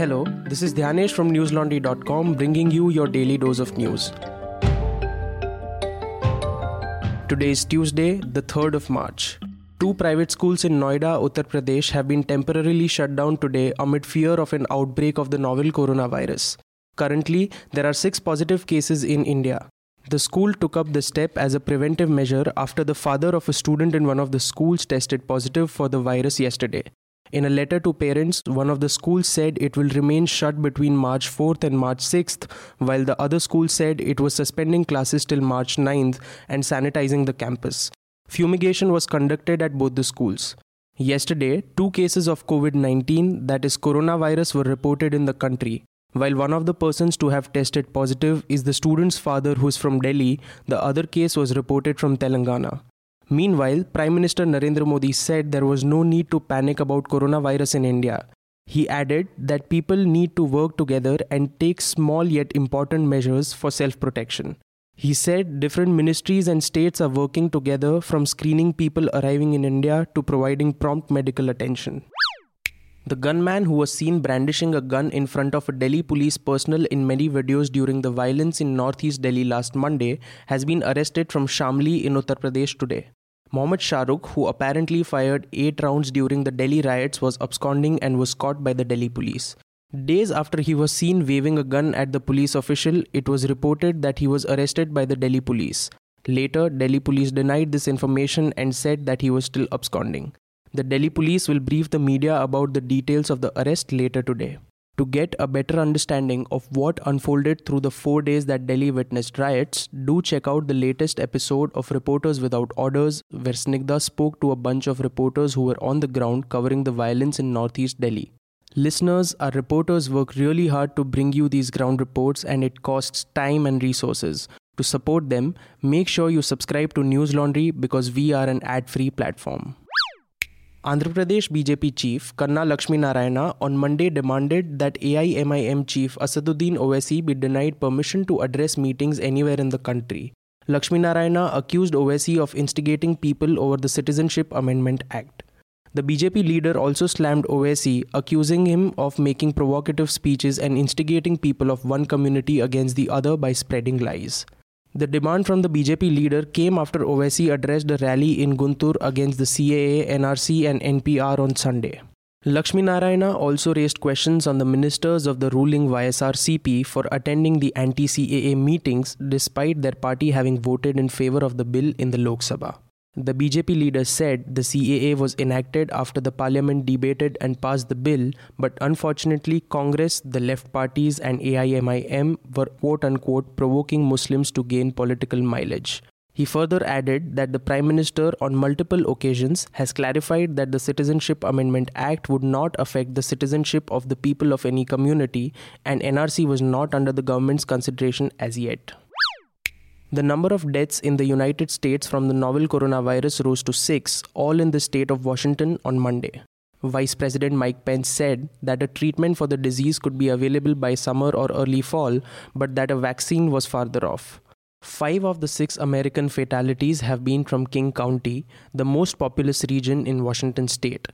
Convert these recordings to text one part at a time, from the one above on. Hello, this is Dhyanesh from NewsLaundry.com bringing you your daily dose of news. Today is Tuesday, the 3rd of March. Two private schools in Noida, Uttar Pradesh have been temporarily shut down today amid fear of an outbreak of the novel coronavirus. Currently, there are 6 positive cases in India. The school took up the step as a preventive measure after the father of a student in one of the schools tested positive for the virus yesterday. In a letter to parents, one of the schools said it will remain shut between March 4th and March 6th, while the other school said it was suspending classes till March 9th and sanitizing the campus. Fumigation was conducted at both the schools. Yesterday, 2 cases of COVID-19, that is coronavirus, were reported in the country. While one of the persons to have tested positive is the student's father who is from Delhi, the other case was reported from Telangana. Meanwhile, Prime Minister Narendra Modi said there was no need to panic about coronavirus in India. He added that people need to work together and take small yet important measures for self-protection. He said different ministries and states are working together from screening people arriving in India to providing prompt medical attention. The gunman who was seen brandishing a gun in front of a Delhi police personnel in many videos during the violence in northeast Delhi last Monday has been arrested from Shamli in Uttar Pradesh today. Mohammed Sharuk, who apparently fired 8 rounds during the Delhi riots, was absconding and was caught by the Delhi police. Days after he was seen waving a gun at the police official, it was reported that he was arrested by the Delhi police. Later, Delhi police denied this information and said that he was still absconding. The Delhi police will brief the media about the details of the arrest later today. To get a better understanding of what unfolded through the 4 days that Delhi witnessed riots, do check out the latest episode of Reporters Without Orders, where Snigdha spoke to a bunch of reporters who were on the ground covering the violence in northeast Delhi. Listeners, our reporters work really hard to bring you these ground reports, and it costs time and resources. To support them, make sure you subscribe to News Laundry because we are an ad-free platform. Andhra Pradesh BJP chief Karna Lakshmi Narayana on Monday demanded that AIMIM chief Asaduddin Owaisi be denied permission to address meetings anywhere in the country. Lakshmi Narayana accused Owaisi of instigating people over the Citizenship Amendment Act. The BJP leader also slammed Owaisi, accusing him of making provocative speeches and instigating people of one community against the other by spreading lies. The demand from the BJP leader came after Owaisi addressed a rally in Guntur against the CAA, NRC and NPR on Sunday. Lakshmi Narayana also raised questions on the ministers of the ruling YSRCP for attending the anti-CAA meetings despite their party having voted in favour of the bill in the Lok Sabha. The BJP leader said the CAA was enacted after the parliament debated and passed the bill, but unfortunately Congress, the left parties and AIMIM were quote-unquote provoking Muslims to gain political mileage. He further added that the Prime Minister on multiple occasions has clarified that the Citizenship Amendment Act would not affect the citizenship of the people of any community, and NRC was not under the government's consideration as yet. The number of deaths in the United States from the novel coronavirus rose to 6, all in the state of Washington on Monday. Vice President Mike Pence said that a treatment for the disease could be available by summer or early fall, but that a vaccine was farther off. 5 of the 6 American fatalities have been from King County, the most populous region in Washington state.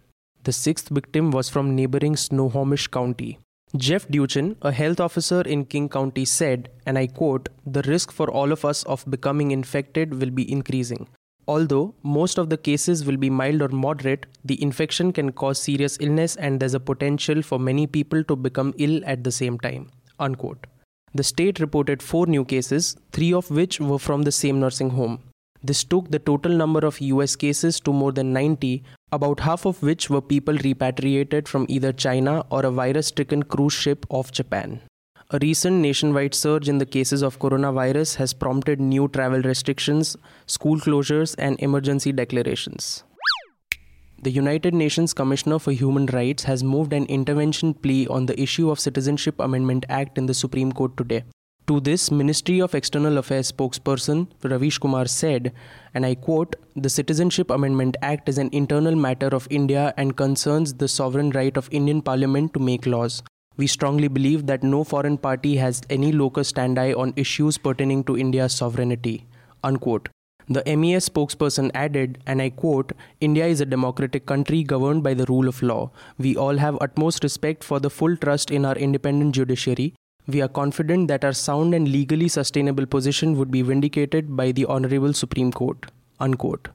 The 6th victim was from neighboring Snohomish County. Jeff Duchin, a health officer in King County, said, and I quote, "The risk for all of us of becoming infected will be increasing. Although most of the cases will be mild or moderate, the infection can cause serious illness and there's a potential for many people to become ill at the same time," unquote. The state reported 4 new cases, 3 of which were from the same nursing home. This took the total number of US cases to more than 90, about half of which were people repatriated from either China or a virus-stricken cruise ship off Japan. A recent nationwide surge in the cases of coronavirus has prompted new travel restrictions, school closures, and emergency declarations. The United Nations Commissioner for Human Rights has moved an intervention plea on the issue of Citizenship Amendment Act in the Supreme Court today. To this, Ministry of External Affairs spokesperson Ravish Kumar said, and I quote, "The Citizenship Amendment Act is an internal matter of India and concerns the sovereign right of Indian Parliament to make laws. We strongly believe that no foreign party has any locus standi on issues pertaining to India's sovereignty," unquote. The MES spokesperson added, and I quote, "India is a democratic country governed by the rule of law. We all have utmost respect for the full trust in our independent judiciary. We are confident that our sound and legally sustainable position would be vindicated by the Honorable Supreme Court." Unquote.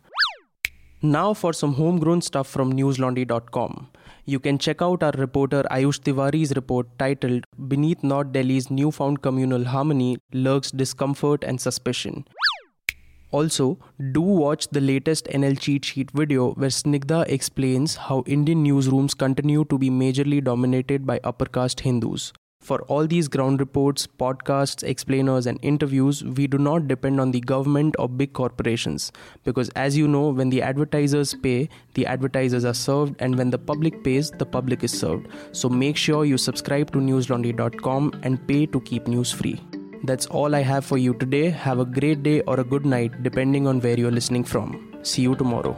Now for some homegrown stuff from newslaundry.com. You can check out our reporter Ayush Tiwari's report titled "Beneath North Delhi's Newfound Communal Harmony Lurks Discomfort and Suspicion." Also, do watch the latest NL Cheat Sheet video where Snigdha explains how Indian newsrooms continue to be majorly dominated by upper caste Hindus. For all these ground reports, podcasts, explainers and interviews, we do not depend on the government or big corporations. Because as you know, when the advertisers pay, the advertisers are served, and when the public pays, the public is served. So make sure you subscribe to newslaundry.com and pay to keep news free. That's all I have for you today. Have a great day or a good night, depending on where you're listening from. See you tomorrow.